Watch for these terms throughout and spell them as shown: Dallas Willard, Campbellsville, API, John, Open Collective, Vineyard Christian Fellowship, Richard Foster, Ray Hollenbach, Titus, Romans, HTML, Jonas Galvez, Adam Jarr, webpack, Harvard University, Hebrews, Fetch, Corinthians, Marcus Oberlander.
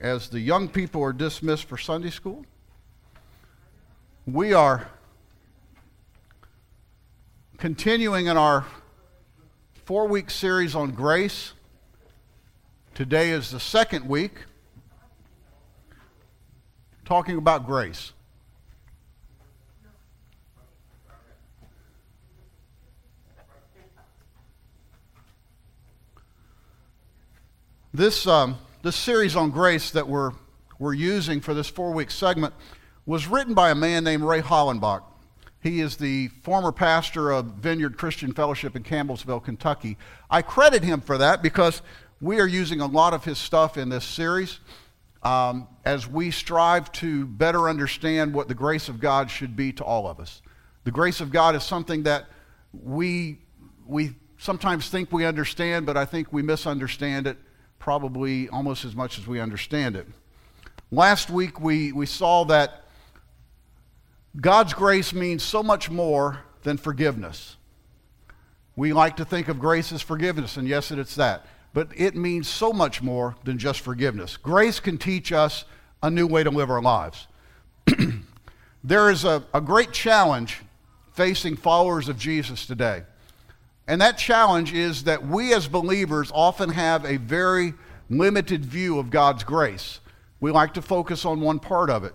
as the young people are dismissed for Sunday school, we are continuing in our four-week series on grace. Today is the second week, talking about grace. This series on grace that we're using for this four-week segment was written by a man named Ray Hollenbach. He is the former pastor of Vineyard Christian Fellowship in Campbellsville, Kentucky. I credit him for that because we are using a lot of his stuff in this series as we strive to better understand what the grace of God should be to all of us. The grace of God is something that we sometimes think we understand, but I think we misunderstand it probably almost as much as we understand it. Last week we saw that God's grace means so much more than forgiveness. We like to think of grace as forgiveness, and yes, it's that. But it means so much more than just forgiveness. Grace can teach us a new way to live our lives. There is a great challenge facing followers of Jesus today. And that challenge is that we as believers often have a very limited view of God's grace. We like to focus on one part of it.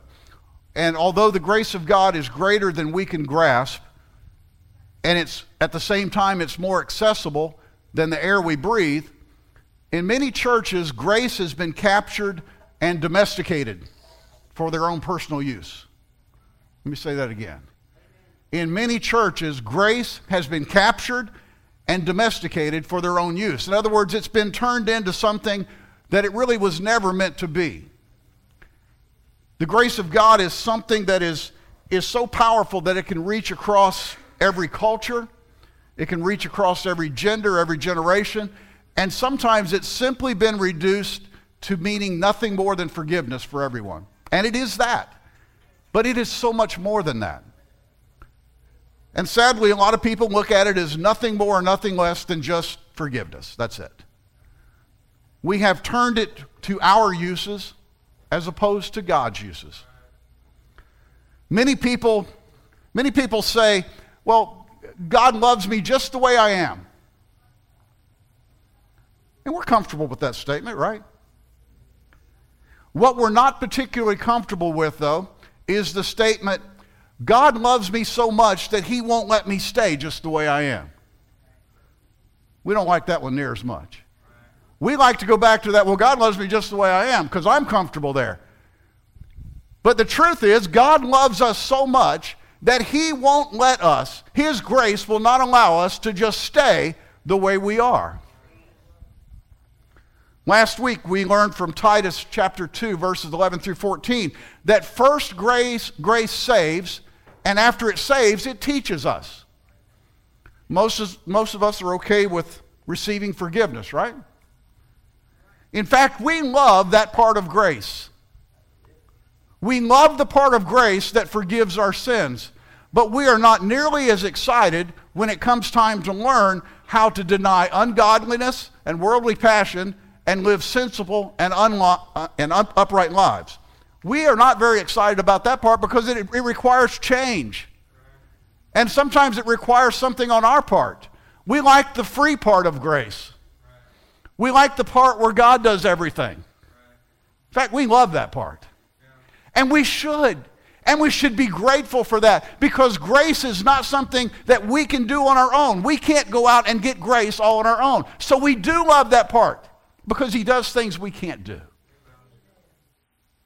And although the grace of God is greater than we can grasp, and it's at the same time it's more accessible than the air we breathe, in many churches, grace has been captured and domesticated for their own personal use. Let me say that again. In many churches, grace has been captured and domesticated for their own use. In other words, it's been turned into something that it really was never meant to be. The grace of God is something that is so powerful that it can reach across every culture, it can reach across every gender, every generation, and sometimes it's simply been reduced to meaning nothing more than forgiveness for everyone. And it is that, but it is so much more than that. And sadly, a lot of people look at it as nothing more or nothing less than just forgiveness. That's it. We have turned it to our uses as opposed to God's uses. Many people say, well, God loves me just the way I am. And we're comfortable with that statement, right? What we're not particularly comfortable with, though, is the statement, God loves me so much that he won't let me stay just the way I am. We don't like that one near as much. We like to go back to that, well, God loves me just the way I am because I'm comfortable there. But the truth is, God loves us so much that he won't let us, his grace will not allow us to just stay the way we are. Last week, we learned from Titus chapter 2, verses 11 through 14, that first grace saves, and after it saves, it teaches us. Most of us are okay with receiving forgiveness, right? In fact, we love that part of grace. We love the part of grace that forgives our sins, but we are not nearly as excited when it comes time to learn how to deny ungodliness and worldly passion and live sensible and upright lives. We are not very excited about that part because it requires change. And sometimes it requires something on our part. We like the free part of grace. We like the part where God does everything. In fact, we love that part. And we should. And we should be grateful for that because grace is not something that we can do on our own. We can't go out and get grace all on our own. So we do love that part because he does things we can't do.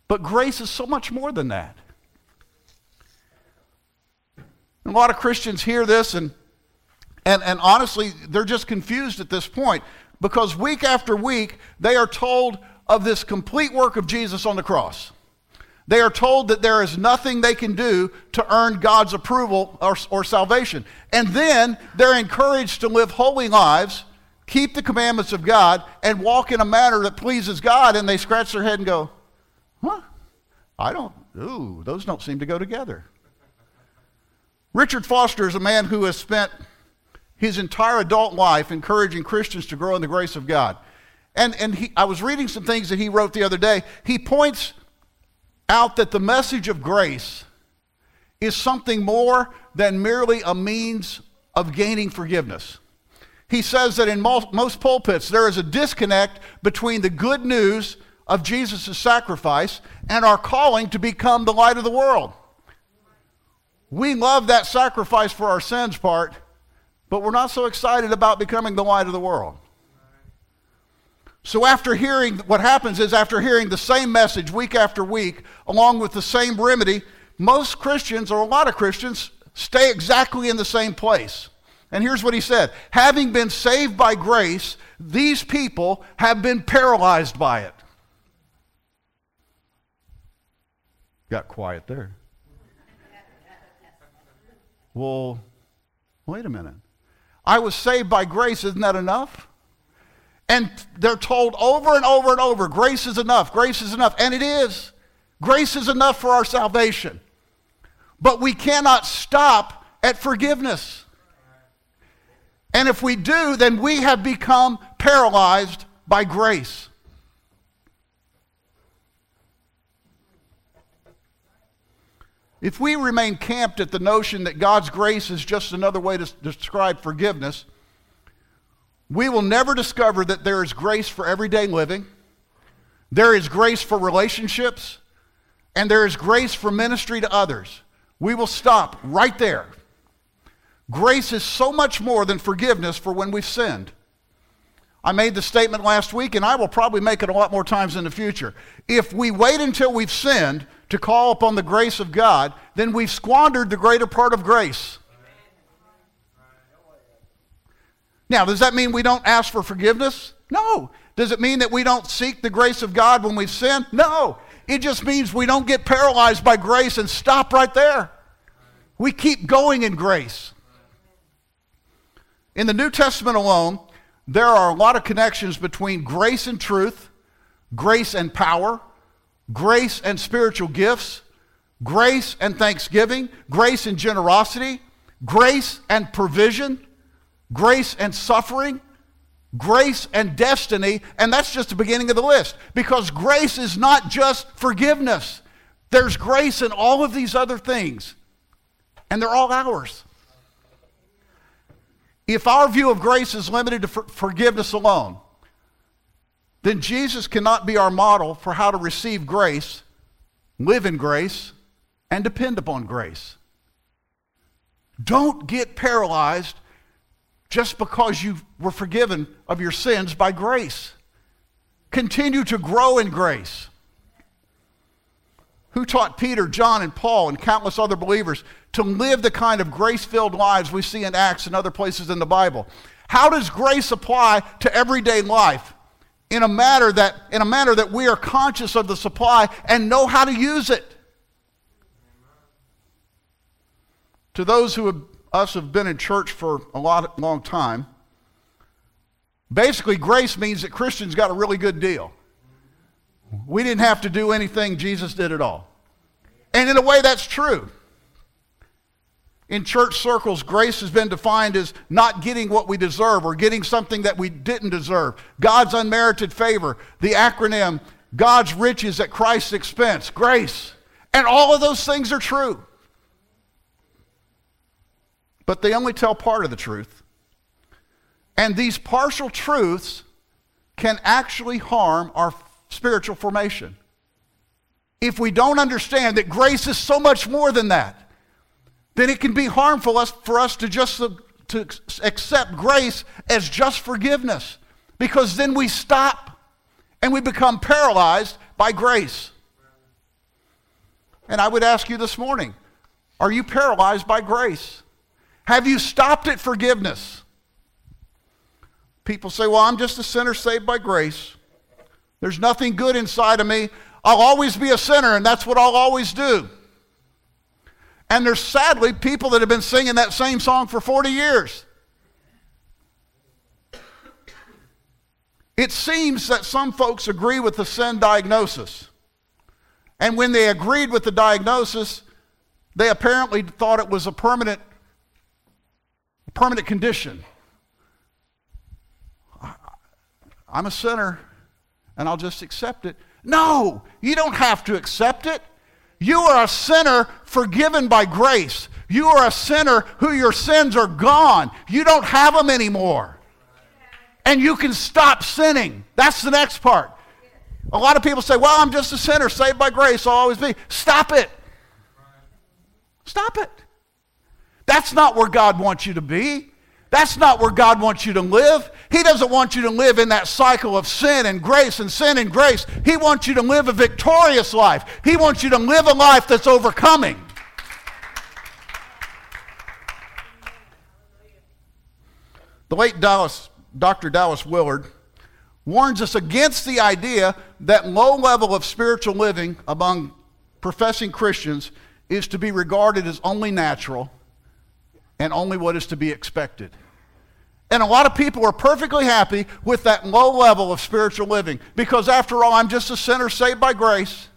But grace is so much more than that. And a lot of Christians hear this and honestly, they're just confused at this point. Because week after week, they are told of this complete work of Jesus on the cross. They are told that there is nothing they can do to earn God's approval or salvation. And then they're encouraged to live holy lives, keep the commandments of God, and walk in a manner that pleases God, and they scratch their head and go, those don't seem to go together. Richard Foster is a man who has spent his entire adult life encouraging Christians to grow in the grace of God. And I was reading some things that he wrote the other day. He points out that the message of grace is something more than merely a means of gaining forgiveness. He says that in most pulpits, there is a disconnect between the good news of Jesus' sacrifice and our calling to become the light of the world. We love that sacrifice for our sins part, but we're not so excited about becoming the light of the world. So after hearing the same message week after week, along with the same remedy, most Christians, or a lot of Christians, stay exactly in the same place. And here's what he said: having been saved by grace, these people have been paralyzed by it. Got quiet there. Well, wait a minute. I was saved by grace, isn't that enough? And they're told over and over and over, grace is enough, grace is enough. And it is. Grace is enough for our salvation. But we cannot stop at forgiveness. And if we do, then we have become paralyzed by grace. If we remain camped at the notion that God's grace is just another way to describe forgiveness, we will never discover that there is grace for everyday living, there is grace for relationships, and there is grace for ministry to others. We will stop right there. Grace is so much more than forgiveness for when we've sinned. I made the statement last week, and I will probably make it a lot more times in the future. If we wait until we've sinned to call upon the grace of God, then we've squandered the greater part of grace. Now, does that mean we don't ask for forgiveness? No. Does it mean that we don't seek the grace of God when we've sinned? No. It just means we don't get paralyzed by grace and stop right there. We keep going in grace. In the New Testament alone, there are a lot of connections between grace and truth, grace and power, grace and spiritual gifts, grace and thanksgiving, grace and generosity, grace and provision, grace and suffering, grace and destiny, and that's just the beginning of the list, because grace is not just forgiveness. There's grace in all of these other things, and they're all ours. If our view of grace is limited to forgiveness alone, then Jesus cannot be our model for how to receive grace, live in grace, and depend upon grace. Don't get paralyzed just because you were forgiven of your sins by grace. Continue to grow in grace. Who taught Peter, John, and Paul, and countless other believers to live the kind of grace-filled lives we see in Acts and other places in the Bible? How does grace apply to everyday life in a manner that we are conscious of the supply and know how to use it? To those who have been in church for a long time, basically grace means that Christians got a really good deal. We didn't have to do anything, Jesus did it all. And in a way, that's true. In church circles, grace has been defined as not getting what we deserve or getting something that we didn't deserve. God's unmerited favor, the acronym, God's riches at Christ's expense, grace. And all of those things are true. But they only tell part of the truth. And these partial truths can actually harm our spiritual formation. If we don't understand that grace is so much more than that, then it can be harmful for us to accept grace as just forgiveness, because then we stop and we become paralyzed by grace. And I would ask you this morning, are you paralyzed by grace? Have you stopped at forgiveness? People say, well, I'm just a sinner saved by grace. There's nothing good inside of me. I'll always be a sinner, and that's what I'll always do. And there's sadly people that have been singing that same song for 40 years. It seems that some folks agree with the sin diagnosis. And when they agreed with the diagnosis, they apparently thought it was a permanent condition. I'm a sinner, and I'll just accept it. No, you don't have to accept it. You are a sinner forgiven by grace. You are a sinner who your sins are gone. You don't have them anymore. And you can stop sinning. That's the next part. A lot of people say, well, I'm just a sinner, saved by grace, I'll always be. Stop it. Stop it. That's not where God wants you to be. That's not where God wants you to live. He doesn't want you to live in that cycle of sin and grace and sin and grace. He wants you to live a victorious life. He wants you to live a life that's overcoming. The late Dr. Dallas Willard warns us against the idea that low level of spiritual living among professing Christians is to be regarded as only natural and only what is to be expected. And a lot of people are perfectly happy with that low level of spiritual living because, after all, I'm just a sinner saved by grace.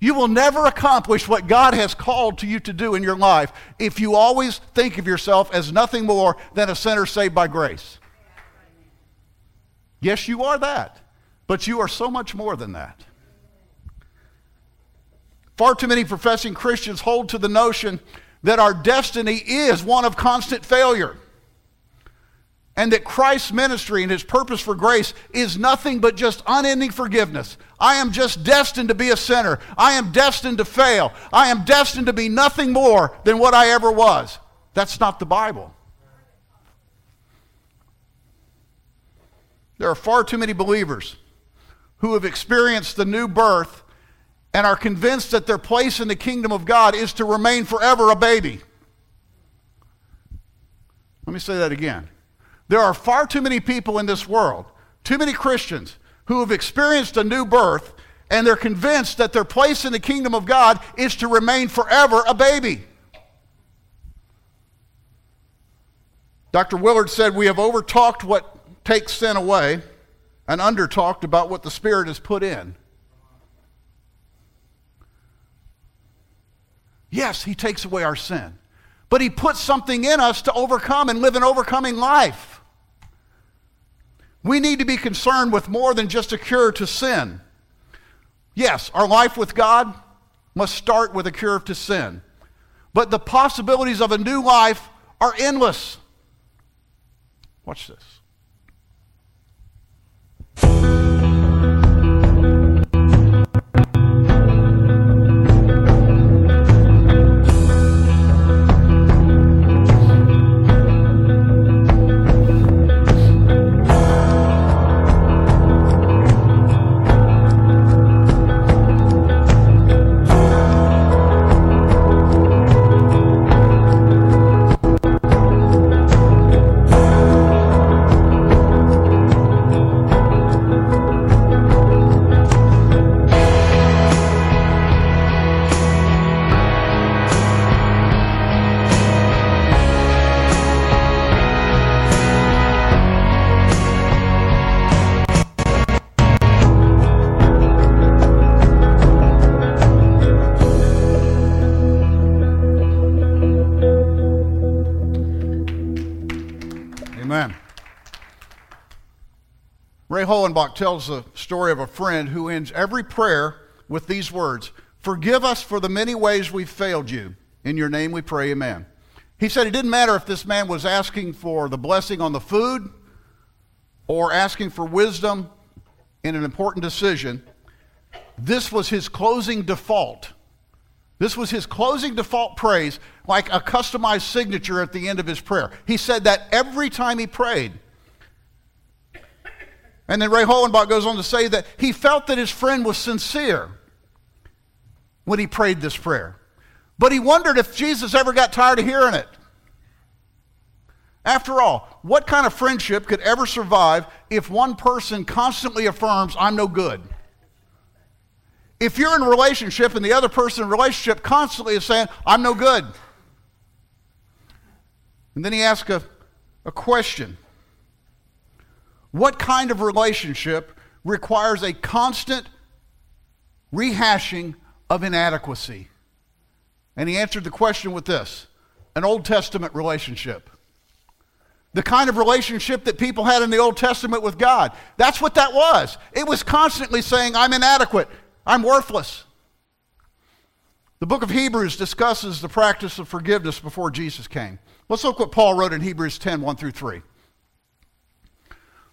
You will never accomplish what God has called to you to do in your life if you always think of yourself as nothing more than a sinner saved by grace. Yes, you are that, but you are so much more than that. Far too many professing Christians hold to the notion that our destiny is one of constant failure, and that Christ's ministry and his purpose for grace is nothing but just unending forgiveness. I am just destined to be a sinner. I am destined to fail. I am destined to be nothing more than what I ever was. That's not the Bible. There are far too many believers who have experienced the new birth and are convinced that their place in the kingdom of God is to remain forever a baby. Let me say that again. There are far too many people in this world, too many Christians, who have experienced a new birth, and they're convinced that their place in the kingdom of God is to remain forever a baby. Dr. Willard said, we have overtalked what takes sin away and undertalked about what the Spirit has put in. Yes, he takes away our sin, but he puts something in us to overcome and live an overcoming life. We need to be concerned with more than just a cure to sin. Yes, our life with God must start with a cure to sin, but the possibilities of a new life are endless. Watch this. Ray Hollenbach tells the story of a friend who ends every prayer with these words, "Forgive us for the many ways we've failed you. In your name we pray, amen." He said it didn't matter if this man was asking for the blessing on the food or asking for wisdom in an important decision. This was his closing default. This was his closing default praise, like a customized signature at the end of his prayer. He said that every time he prayed. And then Ray Hollenbach goes on to say that he felt that his friend was sincere when he prayed this prayer. But he wondered if Jesus ever got tired of hearing it. After all, what kind of friendship could ever survive if one person constantly affirms, I'm no good? If you're in a relationship and the other person in a relationship constantly is saying, I'm no good. And then he asks a question. What kind of relationship requires a constant rehashing of inadequacy? And he answered the question with this, an Old Testament relationship. the kind of relationship that people had in the Old Testament with God. That's what that was. It was constantly saying, I'm inadequate, I'm worthless. The book of Hebrews discusses the practice of forgiveness before Jesus came. Let's look what Paul wrote in Hebrews 10, 1 through 3.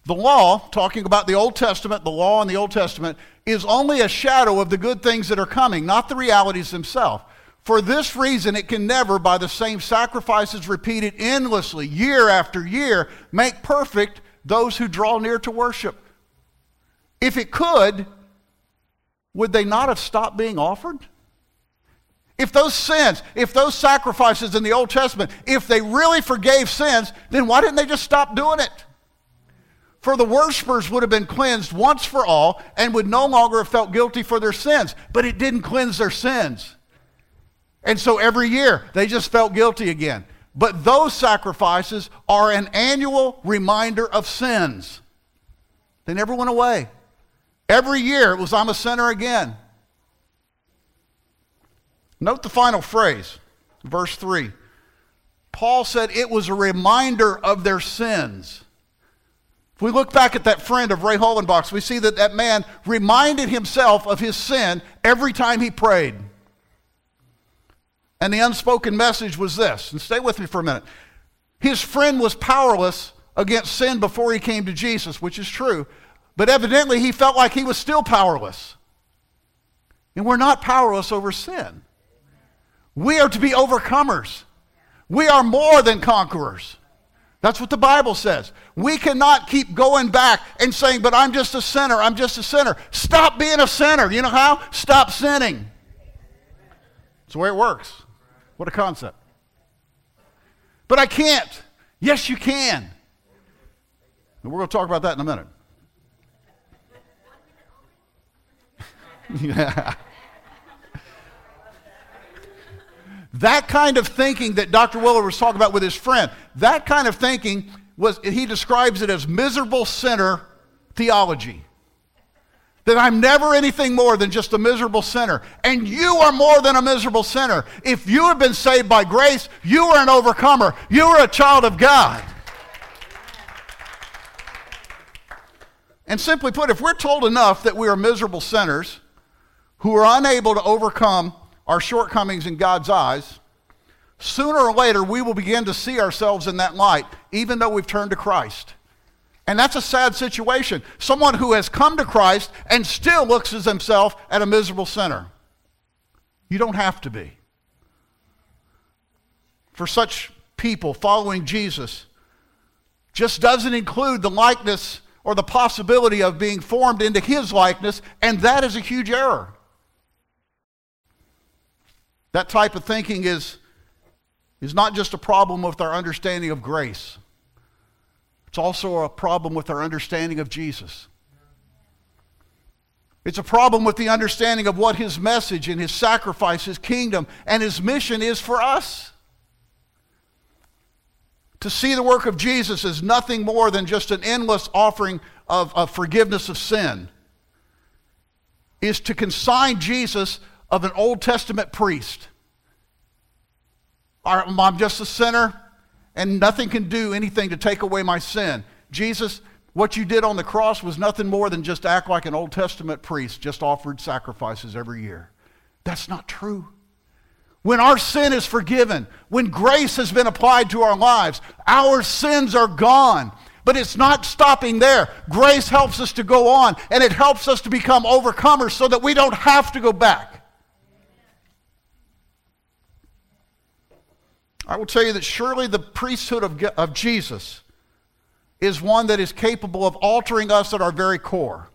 The law, talking about the Old Testament, the law in the Old Testament, is only a shadow of the good things that are coming, not the realities themselves. For this reason, it can never, by the same sacrifices repeated endlessly, year after year, make perfect those who draw near to worship. If it could, would they not have stopped being offered? If those sins, if those sacrifices in the Old Testament, if they really forgave sins, then why didn't they just stop doing it? For the worshipers would have been cleansed once for all and would no longer have felt guilty for their sins. But it didn't cleanse their sins. And so every year, they just felt guilty again. But those sacrifices are an annual reminder of sins. They never went away. Every year, it was, I'm a sinner again. Note the final phrase, verse 3. Paul said it was a reminder of their sins. If we look back at that friend of Ray Hollenbach's, we see that that man reminded himself of his sin every time he prayed. And the unspoken message was this, and stay with me for a minute. His friend was powerless against sin before he came to Jesus, which is true, but evidently he felt like he was still powerless. And we're not powerless over sin. We are to be overcomers. We are more than conquerors. That's what the Bible says. We cannot keep going back and saying, but I'm just a sinner, I'm just a sinner. Stop being a sinner. You know how? Stop sinning. That's the way it works. What a concept. But I can't. Yes, you can. And we're going to talk about that in a minute. Yeah. That kind of thinking that Dr. Willard was talking about with his friend, that kind of thinking was, he describes it as miserable sinner theology. That I'm never anything more than just a miserable sinner. And you are more than a miserable sinner. If you have been saved by grace, you are an overcomer. You are a child of God. And simply put, if we're told enough that we are miserable sinners who are unable to overcome our shortcomings in God's eyes, sooner or later we will begin to see ourselves in that light, even though we've turned to Christ. And that's a sad situation. Someone who has come to Christ and still looks at himself as a miserable sinner. You don't have to be. For such people, following Jesus just doesn't include the likeness or the possibility of being formed into his likeness, and that is a huge error. That type of thinking is not just a problem with our understanding of grace. It's also a problem with our understanding of Jesus. It's a problem with the understanding of what his message and his sacrifice, his kingdom, and his mission is for us. To see the work of Jesus as nothing more than just an endless offering of forgiveness of sin is to consign Jesus of an Old Testament priest. I'm just a sinner. And nothing can do anything to take away my sin. Jesus, what you did on the cross was nothing more than just act like an Old Testament priest, just offered sacrifices every year. That's not true. When our sin is forgiven, when grace has been applied to our lives, our sins are gone. But it's not stopping there. Grace helps us to go on, and it helps us to become overcomers so that we don't have to go back. I will tell you that surely the priesthood of Jesus is one that is capable of altering us at our very core.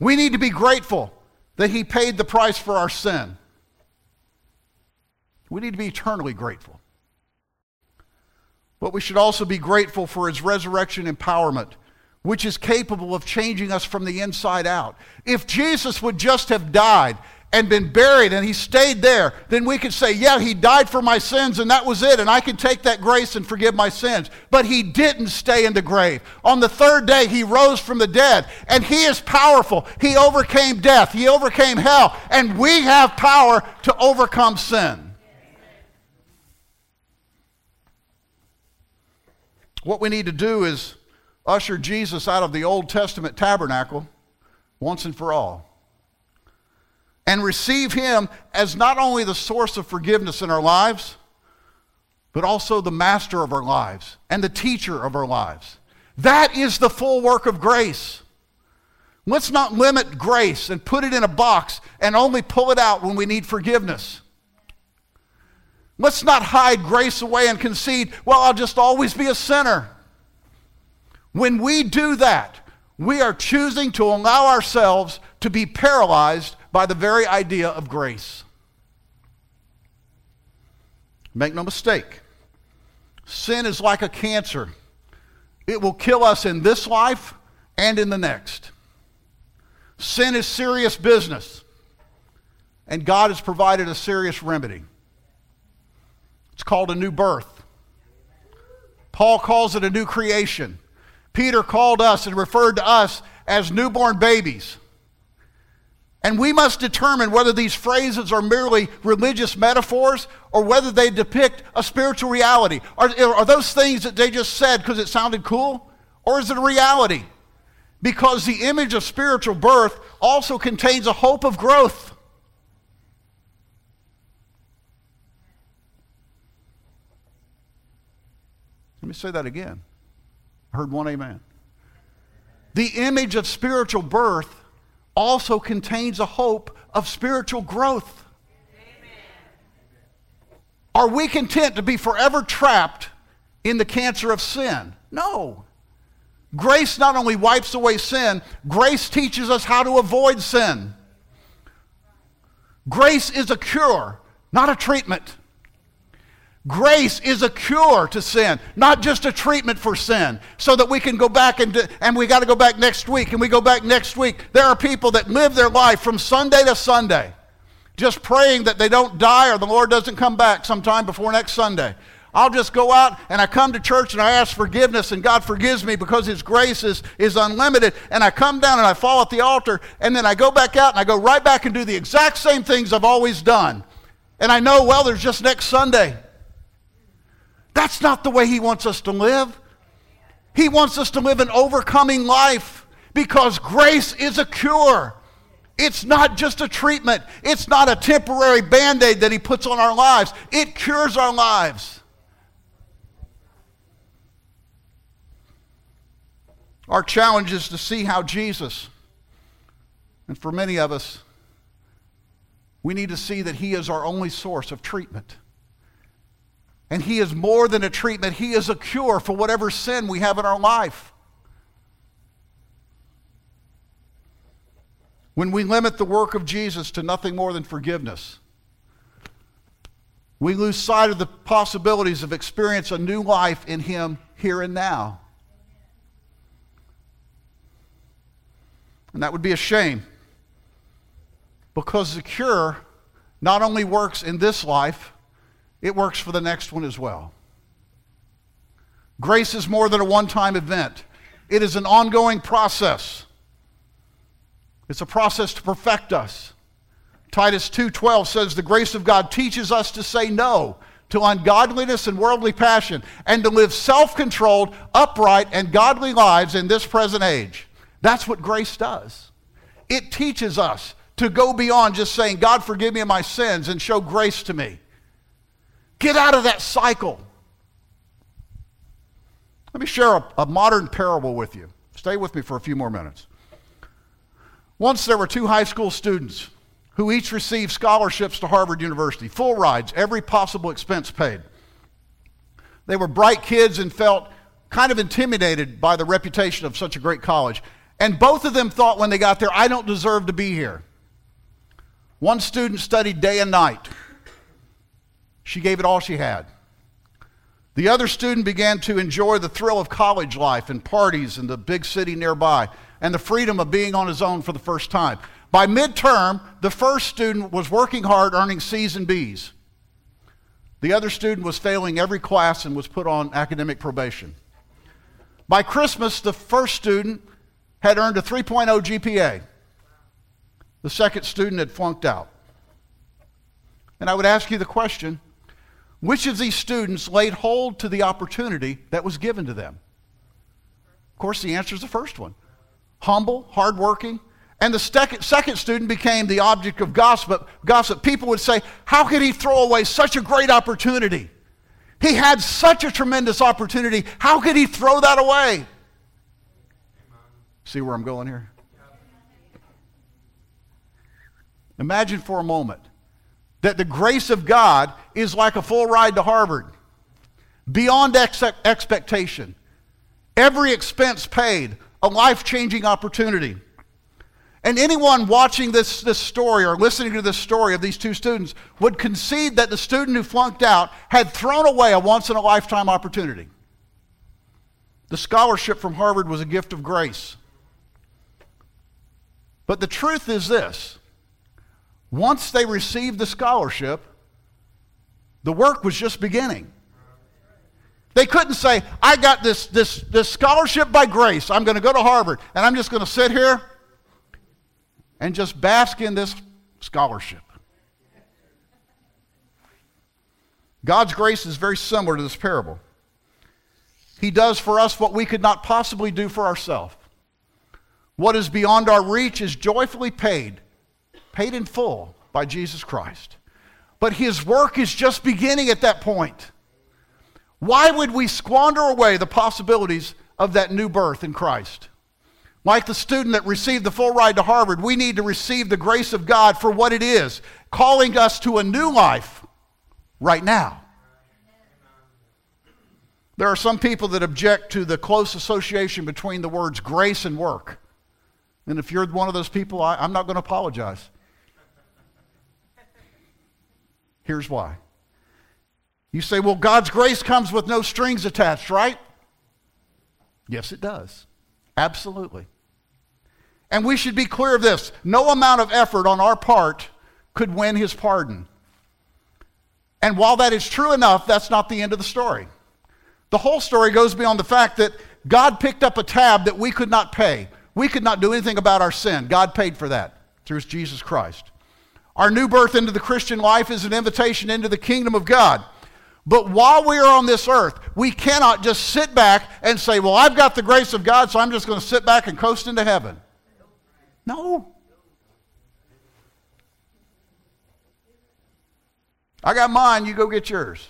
We need to be grateful that he paid the price for our sin. We need to be eternally grateful. But we should also be grateful for his resurrection empowerment, which is capable of changing us from the inside out. If Jesus would just have died and been buried and he stayed there, then we could say, yeah, he died for my sins and that was it, and I can take that grace and forgive my sins. But he didn't stay in the grave. On the third day, he rose from the dead, and he is powerful. He overcame death. He overcame hell, and we have power to overcome sin. What we need to do is usher Jesus out of the Old Testament tabernacle once and for all, and receive him as not only the source of forgiveness in our lives, but also the master of our lives and the teacher of our lives. That is the full work of grace. Let's not limit grace and put it in a box and only pull it out when we need forgiveness. Let's not hide grace away and concede, well, I'll just always be a sinner. When we do that, we are choosing to allow ourselves to be paralyzed by the very idea of grace. Make no mistake, sin is like a cancer. It will kill us in this life and in the next. Sin is serious business, and God has provided a serious remedy. It's called a new birth. Paul calls it a new creation. Peter called us and referred to us as newborn babies. And we must determine whether these phrases are merely religious metaphors or whether they depict a spiritual reality. Are those things that they just said because it sounded cool? Or is it a reality? Because the image of spiritual birth also contains a hope of growth. Let me say that again. I heard one amen. The image of spiritual birth also contains a hope of spiritual growth. Amen. Are we content to be forever trapped in the cancer of sin? No. Grace not only wipes away sin, grace teaches us how to avoid sin. Grace is a cure, not a treatment. Grace is a cure to sin, not just a treatment for sin, so that we can go back and we got to go back next week, and we go back next week. There are people that live their life from Sunday to Sunday, just praying that they don't die or the Lord doesn't come back sometime before next Sunday. I'll just go out and I come to church and I ask forgiveness and God forgives me because his grace is unlimited, and I come down and I fall at the altar, and then I go back out and I go right back and do the exact same things I've always done. And I know, well, there's just next Sunday. That's not the way he wants us to live. He wants us to live an overcoming life because grace is a cure. It's not just a treatment. It's not a temporary band-aid that he puts on our lives. It cures our lives. Our challenge is to see how Jesus, and for many of us, we need to see that he is our only source of treatment. And he is more than a treatment. He is a cure for whatever sin we have in our life. When we limit the work of Jesus to nothing more than forgiveness, we lose sight of the possibilities of experiencing a new life in him here and now. And that would be a shame, because the cure not only works in this life, it works for the next one as well. Grace is more than a one-time event. It is an ongoing process. It's a process to perfect us. Titus 2:12 says, the grace of God teaches us to say no to ungodliness and worldly passion, and to live self-controlled, upright, and godly lives in this present age. That's what grace does. It teaches us to go beyond just saying, God, forgive me of my sins, and show grace to me. Get out of that cycle. Let me share a modern parable with you. Stay with me for a few more minutes. Once there were two high school students who each received scholarships to Harvard University, full rides, every possible expense paid. They were bright kids and felt kind of intimidated by the reputation of such a great college. And both of them thought when they got there, I don't deserve to be here. One student studied day and night. She gave it all she had. The other student began to enjoy the thrill of college life and parties in the big city nearby, and the freedom of being on his own for the first time. By midterm, the first student was working hard, earning C's and B's. The other student was failing every class and was put on academic probation. By Christmas, the first student had earned a 3.0 GPA. The second student had flunked out. And I would ask you the question, Which of these students laid hold to the opportunity that was given to them? Of course, the answer is the first one. Humble, hardworking. And the second student became the object of gossip. People would say, how could he throw away such a great opportunity? He had such a tremendous opportunity. How could he throw that away? See where I'm going here? Imagine for a moment that the grace of God is like a full ride to Harvard, beyond expectation. Every expense paid, a life-changing opportunity. And anyone watching this story or listening to this story of these two students would concede that the student who flunked out had thrown away a once-in-a-lifetime opportunity. The scholarship from Harvard was a gift of grace. But the truth is this. Once they received the scholarship, the work was just beginning. They couldn't say, I got this scholarship by grace. I'm going to go to Harvard, and I'm just going to sit here and just bask in this scholarship. God's grace is very similar to this parable. He does for us what we could not possibly do for ourselves. What is beyond our reach is joyfully paid in full by Jesus Christ. But his work is just beginning at that point. Why would we squander away the possibilities of that new birth in Christ? Like the student that received the full ride to Harvard, we need to receive the grace of God for what it is, calling us to a new life right now. There are some people that object to the close association between the words grace and work. And if you're one of those people, I'm not going to apologize. Here's why. You say, well, God's grace comes with no strings attached, right? Yes, it does. Absolutely. And we should be clear of this. No amount of effort on our part could win his pardon. And while that is true enough, that's not the end of the story. The whole story goes beyond the fact that God picked up a tab that we could not pay. We could not do anything about our sin. God paid for that through Jesus Christ. Our new birth into the Christian life is an invitation into the kingdom of God. But while we are on this earth, we cannot just sit back and say, well, I've got the grace of God, so I'm just going to sit back and coast into heaven. No. I got mine, you go get yours.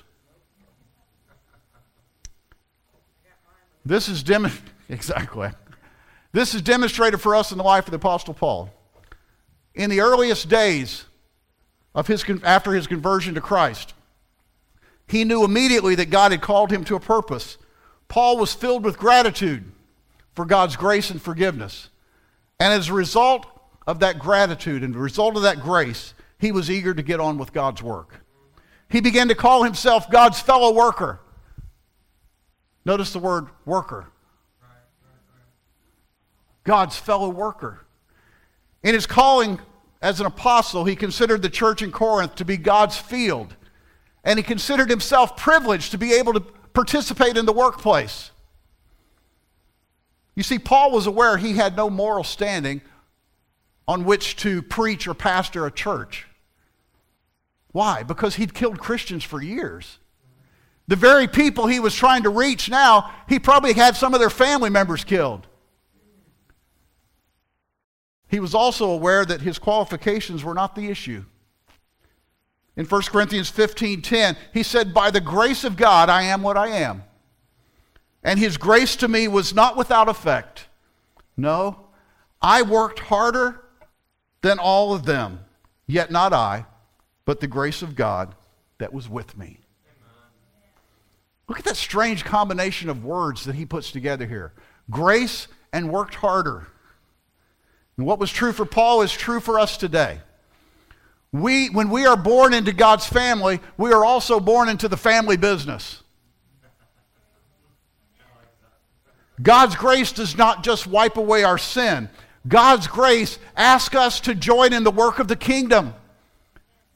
This is exactly. This is demonstrated for us in the life of the Apostle Paul. In the earliest days of after his conversion to Christ, he knew immediately that God had called him to a purpose. Paul was filled with gratitude for God's grace and forgiveness. And as a result of that gratitude and the result of that grace, he was eager to get on with God's work. He began to call himself God's fellow worker. Notice the word worker. God's fellow worker. In his calling as an apostle, he considered the church in Corinth to be God's field. And he considered himself privileged to be able to participate in the workplace. You see, Paul was aware he had no moral standing on which to preach or pastor a church. Why? Because he'd killed Christians for years. The very people he was trying to reach now, he probably had some of their family members killed. He was also aware that his qualifications were not the issue. In 1 Corinthians 15:10, he said, by the grace of God, I am what I am. And his grace to me was not without effect. No, I worked harder than all of them, yet not I, but the grace of God that was with me. Look at that strange combination of words that he puts together here. Grace and worked harder. And what was true for Paul is true for us today. When we are born into God's family, we are also born into the family business. God's grace does not just wipe away our sin. God's grace asks us to join in the work of the kingdom.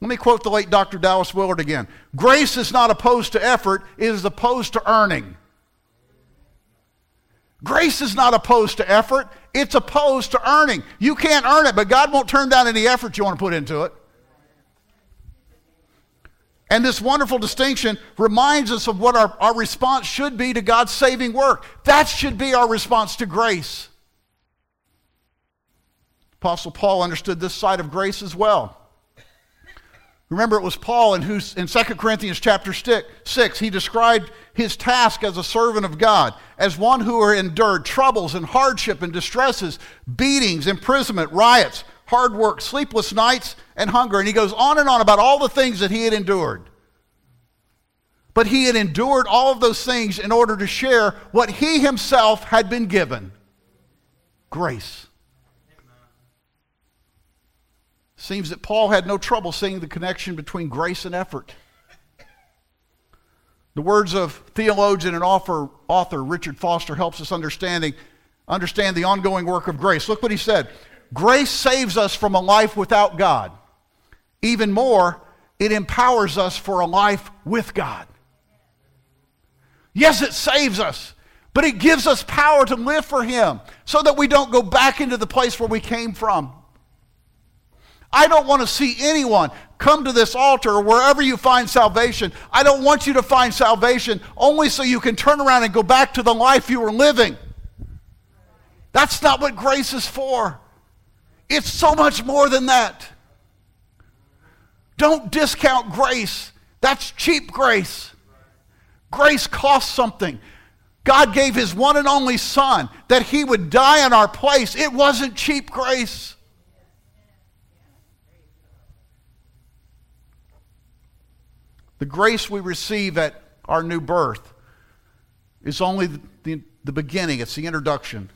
Let me quote the late Dr. Dallas Willard again. Grace is not opposed to effort, it is opposed to earning. Grace is not opposed to effort, it's opposed to earning. You can't earn it, but God won't turn down any effort you want to put into it. And this wonderful distinction reminds us of what our response should be to God's saving work. That should be our response to grace. Apostle Paul understood this side of grace as well. Remember, it was Paul in 2 Corinthians chapter 6, he described his task as a servant of God, as one who endured troubles and hardship and distresses, beatings, imprisonment, riots, hard work, sleepless nights, and hunger. And he goes on and on about all the things that he had endured. But he had endured all of those things in order to share what he himself had been given, grace. Seems that Paul had no trouble seeing the connection between grace and effort. The words of theologian and author Richard Foster helps us understand the ongoing work of grace. Look what he said. Grace saves us from a life without God. Even more, it empowers us for a life with God. Yes, it saves us, but it gives us power to live for Him so that we don't go back into the place where we came from. I don't want to see anyone come to this altar or wherever you find salvation. I don't want you to find salvation only so you can turn around and go back to the life you were living. That's not what grace is for. It's so much more than that. Don't discount grace. That's cheap grace. Grace costs something. God gave His one and only Son that He would die in our place. It wasn't cheap grace. The grace we receive at our new birth is only the beginning. It's the introduction.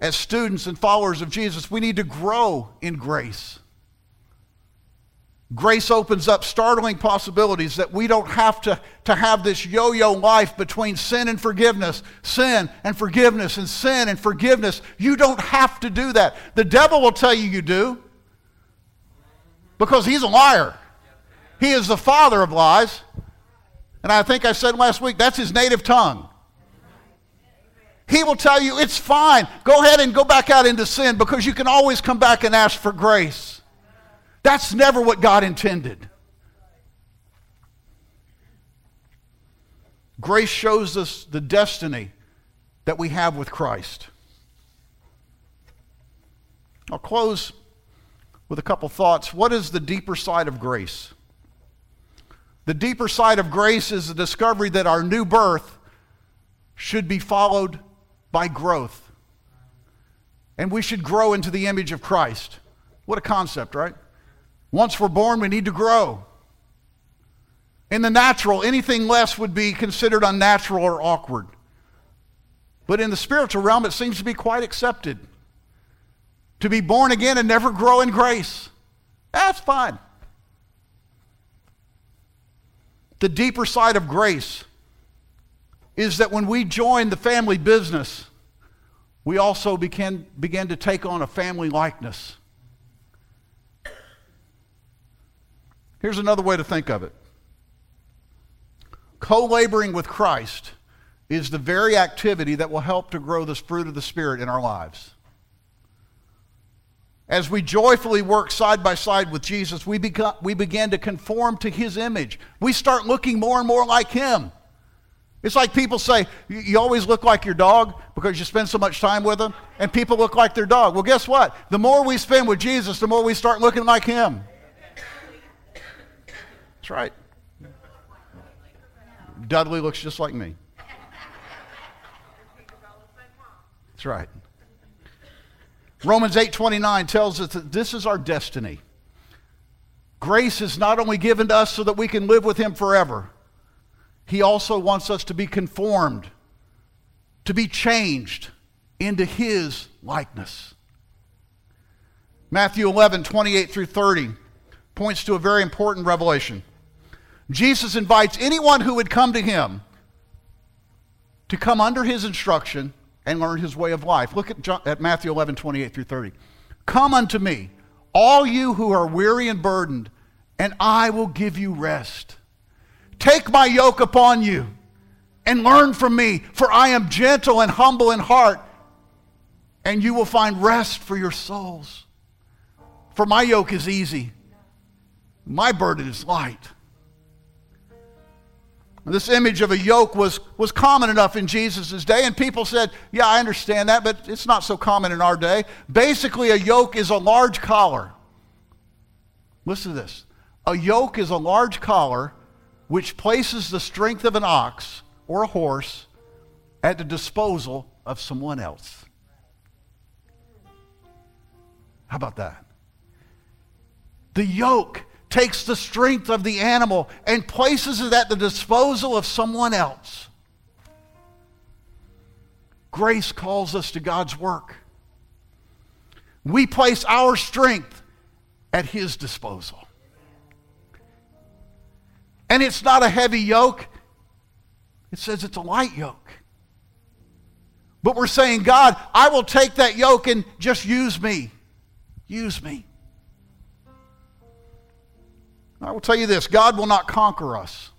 As students and followers of Jesus, we need to grow in grace. Grace opens up startling possibilities that we don't have to have this yo-yo life between sin and forgiveness, sin and forgiveness, and sin and forgiveness. You don't have to do that. The devil will tell you you do because he's a liar. He is the father of lies. And I think I said last week, that's his native tongue. He will tell you, it's fine. Go ahead and go back out into sin because you can always come back and ask for grace. That's never what God intended. Grace shows us the destiny that we have with Christ. I'll close with a couple thoughts. What is the deeper side of grace? The deeper side of grace is the discovery that our new birth should be followed by growth. And we should grow into the image of Christ. What a concept, right? Once we're born, we need to grow. In the natural, anything less would be considered unnatural or awkward. But in the spiritual realm, it seems to be quite accepted. To be born again and never grow in grace. That's fine. The deeper side of grace is that when we join the family business, we also begin to take on a family likeness. Here's another way to think of it. Co-laboring with Christ is the very activity that will help to grow this fruit of the Spirit in our lives. As we joyfully work side by side with Jesus, we begin to conform to His image. We start looking more and more like Him. It's like people say, you always look like your dog because you spend so much time with him, and people look like their dog. Well, guess what? The more we spend with Jesus, the more we start looking like Him. That's right. Dudley looks just like me. That's right. Romans 8:29 tells us that this is our destiny. Grace is not only given to us so that we can live with Him forever. He also wants us to be conformed, to be changed into His likeness. Matthew 11:28 through 30 points to a very important revelation. Jesus invites anyone who would come to Him to come under His instruction and learn His way of life. Look at Matthew 11:28 through 30. Come unto me, all you who are weary and burdened, and I will give you rest. Take my yoke upon you and learn from me, for I am gentle and humble in heart, and you will find rest for your souls. For my yoke is easy, my burden is light. This image of a yoke was common enough in Jesus' day, and people said, yeah, I understand that, but it's not so common in our day. Basically, a yoke is a large collar. Listen to this. A yoke is a large collar which places the strength of an ox or a horse at the disposal of someone else. How about that? The yoke takes the strength of the animal and places it at the disposal of someone else. Grace calls us to God's work. We place our strength at His disposal. And it's not a heavy yoke. It says it's a light yoke. But we're saying, God, I will take that yoke and just use me. Use me. I will tell you this, God will not conquer us.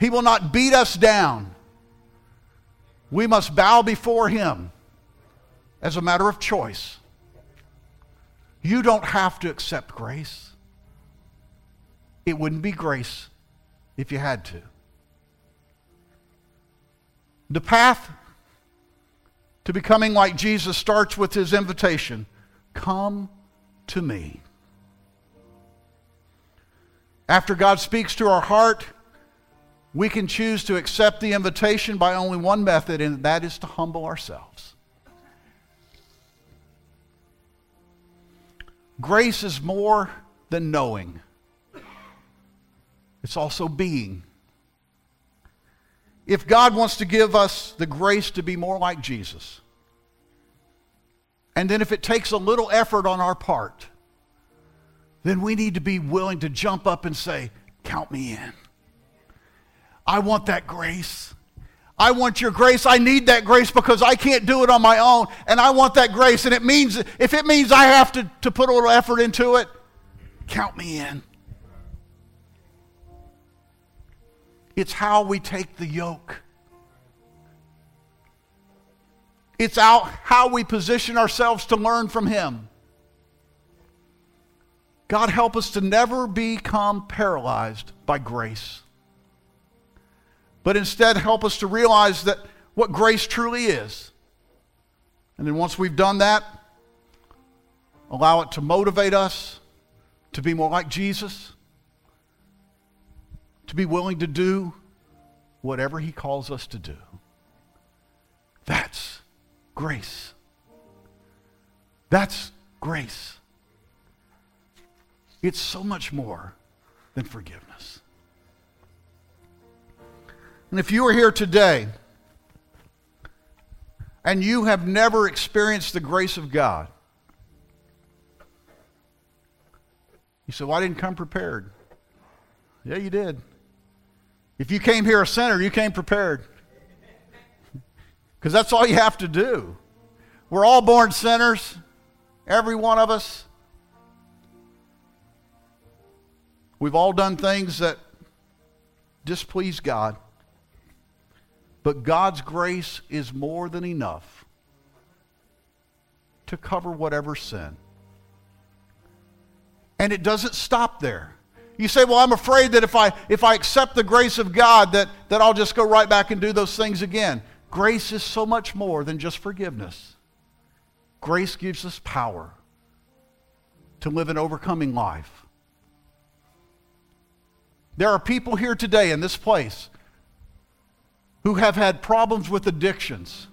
He will not beat us down. We must bow before Him as a matter of choice. You don't have to accept grace. It wouldn't be grace if you had to. The path to becoming like Jesus starts with His invitation, come to me. After God speaks to our heart, we can choose to accept the invitation by only one method, and that is to humble ourselves. Grace is more than knowing. It's also being. If God wants to give us the grace to be more like Jesus, and then if it takes a little effort on our part, then we need to be willing to jump up and say, count me in. I want that grace. I want your grace. I need that grace because I can't do it on my own, and I want that grace. And it means, if it means I have to put a little effort into it, count me in. It's how we take the yoke. It's how we position ourselves to learn from Him. God, help us to never become paralyzed by grace. But instead, help us to realize that what grace truly is. And then once we've done that, allow it to motivate us to be more like Jesus, to be willing to do whatever He calls us to do. That's grace. That's grace. It's so much more than forgiveness. And if you are here today and you have never experienced the grace of God, you say, well, I didn't come prepared. Yeah, you did. If you came here a sinner, you came prepared. Because that's all you have to do. We're all born sinners, every one of us. We've all done things that displease God, but God's grace is more than enough to cover whatever sin. And it doesn't stop there. You say, well, I'm afraid that if I accept the grace of God, that I'll just go right back and do those things again. Grace is so much more than just forgiveness. Grace gives us power to live an overcoming life. There are people here today in this place who have had problems with addictions,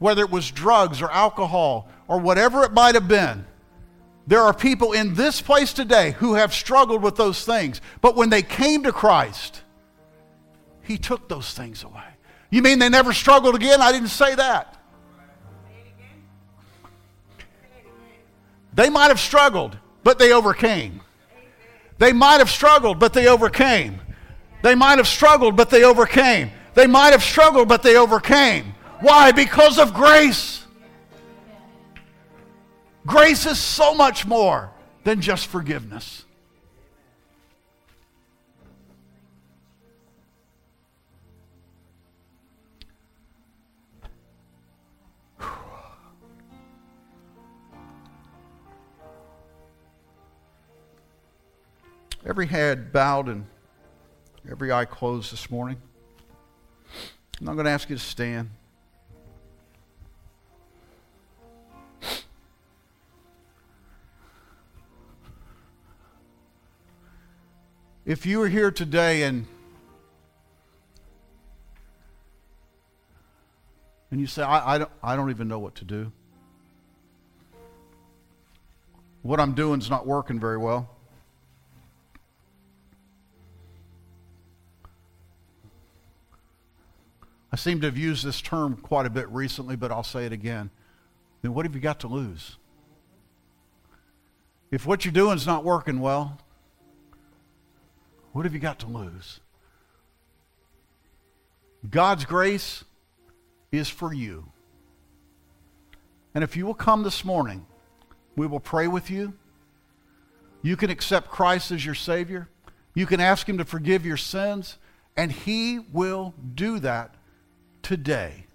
whether it was drugs or alcohol or whatever it might have been. There are people in this place today who have struggled with those things, but when they came to Christ, He took those things away. You mean they never struggled again? I didn't say that. They might have struggled, but they overcame. They might have struggled, but they overcame. They might have struggled, but they overcame. They might have struggled, but they overcame. Why? Because of grace. Grace is so much more than just forgiveness. Every head bowed and every eye closed this morning. I'm not going to ask you to stand. If you are here today and you say, I don't even know what to do. What I'm doing is not working very well. I seem to have used this term quite a bit recently, but I'll say it again. Then what have you got to lose? If what you're doing is not working well, what have you got to lose? God's grace is for you. And if you will come this morning, we will pray with you. You can accept Christ as your Savior. You can ask Him to forgive your sins, and He will do that today.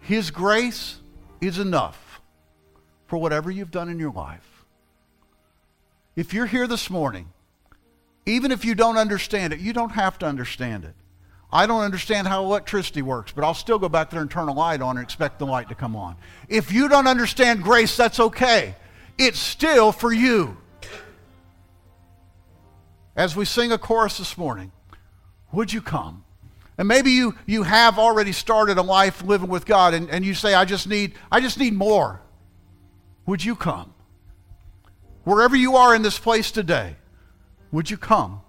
His grace is enough for whatever you've done in your life. If you're here this morning, even if you don't understand it, you don't have to understand it. I don't understand how electricity works, but I'll still go back there and turn a light on and expect the light to come on. If you don't understand grace, that's okay. It's still for you. As we sing a chorus this morning, would you come? And maybe you have already started a life living with God, and you say, I just need more. Would you come? Wherever you are in this place today, would you come?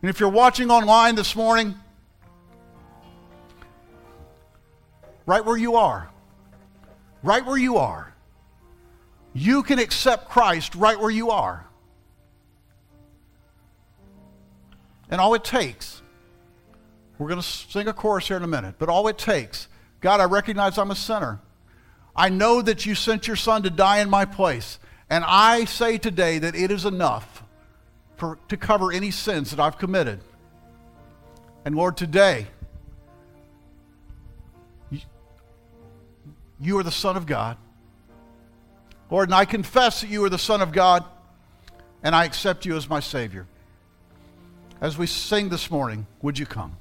And if you're watching online this morning, right where you are, you can accept Christ right where you are. And all it takes, we're going to sing a chorus here in a minute, but all it takes, God, I recognize I'm a sinner. I know that you sent your son to die in my place. And I say today that it is enough to cover any sins that I've committed. And Lord, today, you are the Son of God. Lord, and I confess that you are the Son of God, and I accept you as my Savior. As we sing this morning, would you come?